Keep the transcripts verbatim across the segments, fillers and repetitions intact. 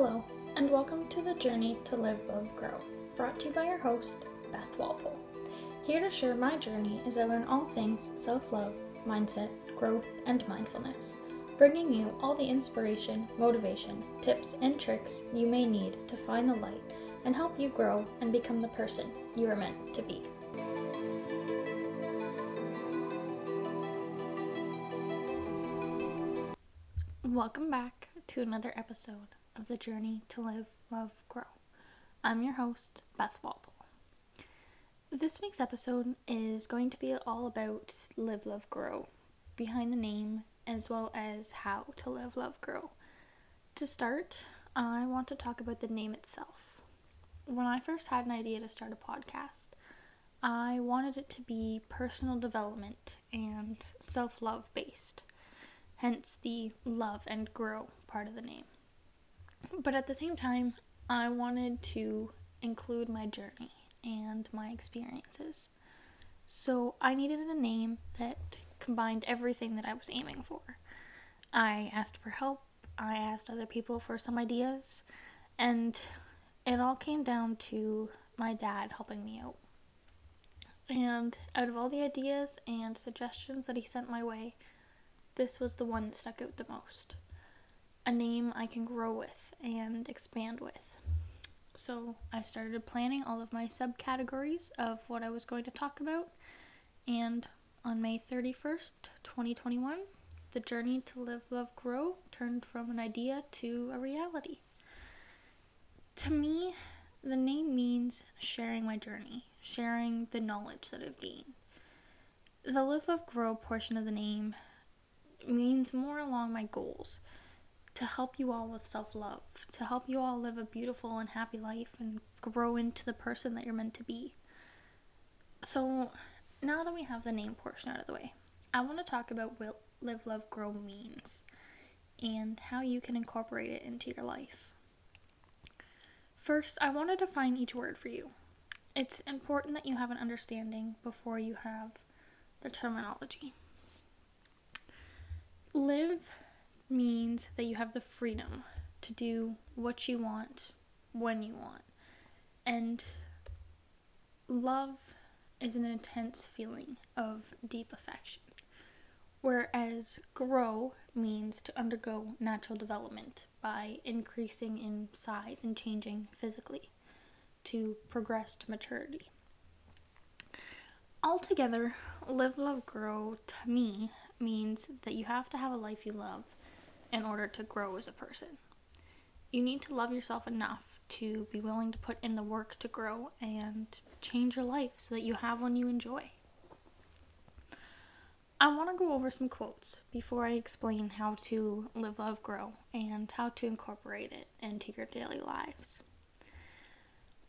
Hello, and welcome to The Journey to Live Love Grow, brought to you by your host, Beth Walpole. Here to share my journey as I learn all things self-love, mindset, growth, and mindfulness, bringing you all the inspiration, motivation, tips, and tricks you may need to find the light and help you grow and become the person you are meant to be. Welcome back to another episode of The Journey to Live, Love, Grow. I'm your host, Beth Walpole. This week's episode is going to be all about Live, Love, Grow, behind the name, as well as how to live, love, grow. To start, I want to talk about the name itself. When I first had an idea to start a podcast, I wanted it to be personal development and self-love based, hence the love and grow part of the name. But at the same time, I wanted to include my journey and my experiences. So I needed a name that combined everything that I was aiming for. I asked for help, I asked other people for some ideas, and it all came down to my dad helping me out. And out of all the ideas and suggestions that he sent my way, this was the one that stuck out the most. A name I can grow with and expand with. So I started planning all of my subcategories of what I was going to talk about, and on May thirty-first, twenty twenty-one, The Journey to Live, Love, Grow turned from an idea to a reality. To me, the name means sharing my journey, sharing the knowledge that I've gained. The Live, Love, Grow portion of the name means more along my goals, to help you all with self-love, to help you all live a beautiful and happy life and grow into the person that you're meant to be. So now that we have the name portion out of the way, I want to talk about what Live, Love, Grow means and how you can incorporate it into your life. First, I want to define each word for you. It's important that you have an understanding before you have the terminology. Live means that you have the freedom to do what you want, when you want. And love is an intense feeling of deep affection. Whereas grow means to undergo natural development by increasing in size and changing physically to progress to maturity. Altogether, live, love, grow to me means that you have to have a life you love in order to grow as a person. You need to love yourself enough to be willing to put in the work to grow and change your life so that you have one you enjoy. I want to go over some quotes before I explain how to live, love, grow and how to incorporate it into your daily lives.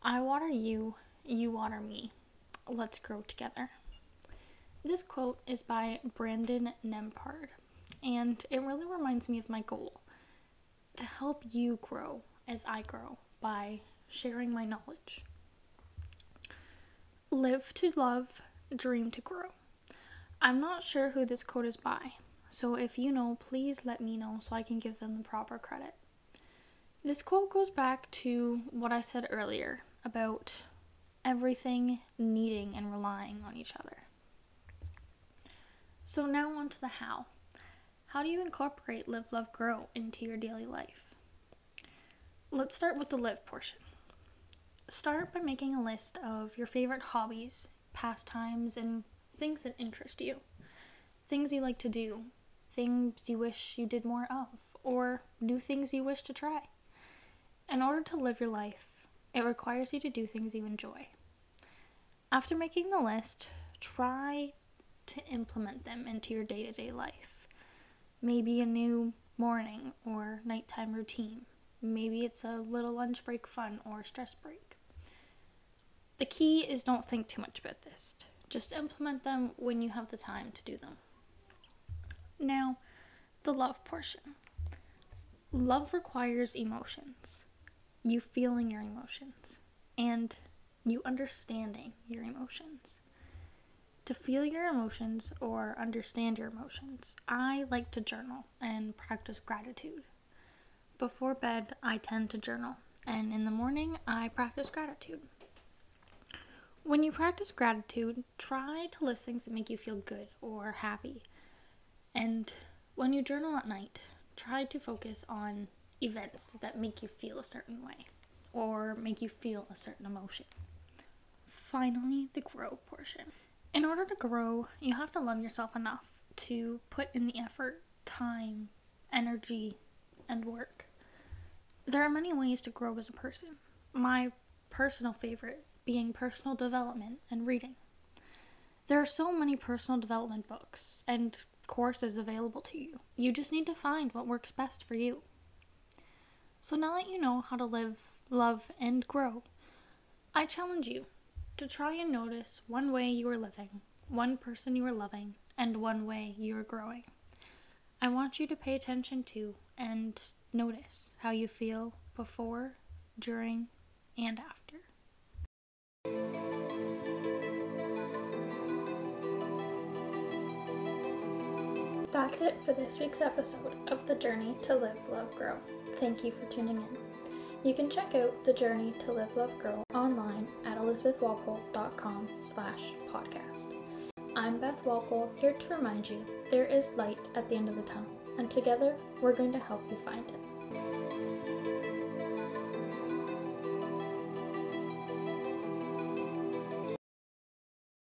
I water you, you water me. Let's grow together. This quote is by Brandon Nempard, and it really reminds me of my goal to help you grow as I grow by sharing my knowledge. Live to love, dream to grow. I'm not sure who this quote is by, so if you know, please let me know so I can give them the proper credit. This quote goes back to what I said earlier about everything needing and relying on each other. So now on to the how. How do you incorporate live, love, grow into your daily life? Let's start with the live portion. Start by making a list of your favorite hobbies, pastimes, and things that interest you. Things you like to do, things you wish you did more of, or new things you wish to try. In order to live your life, it requires you to do things you enjoy. After making the list, try to implement them into your day-to-day life. Maybe a new morning or nighttime routine. Maybe it's a little lunch break fun or stress break. The key is don't think too much about this. Just implement them when you have the time to do them. Now, the love portion. Love requires emotions. You feeling your emotions and you understanding your emotions. To feel your emotions or understand your emotions, I like to journal and practice gratitude. Before bed, I tend to journal, and in the morning, I practice gratitude. When you practice gratitude, try to list things that make you feel good or happy. And when you journal at night, try to focus on events that make you feel a certain way or make you feel a certain emotion. Finally, the grow portion. In order to grow, you have to love yourself enough to put in the effort, time, energy, and work. There are many ways to grow as a person. My personal favorite being personal development and reading. There are so many personal development books and courses available to you. You just need to find what works best for you. So now that you know how to live, love, and grow, I challenge you to try and notice one way you are living, one person you are loving, and one way you are growing. I want you to pay attention to and notice how you feel before, during, and after. That's it for this week's episode of The Journey to Live, Love, Grow. Thank you for tuning in. You can check out The Journey to Live, Love, Grow online at elizabeth walpole dot com slash podcast. I'm Beth Walpole, here to remind you there is light at the end of the tunnel, and together we're going to help you find it.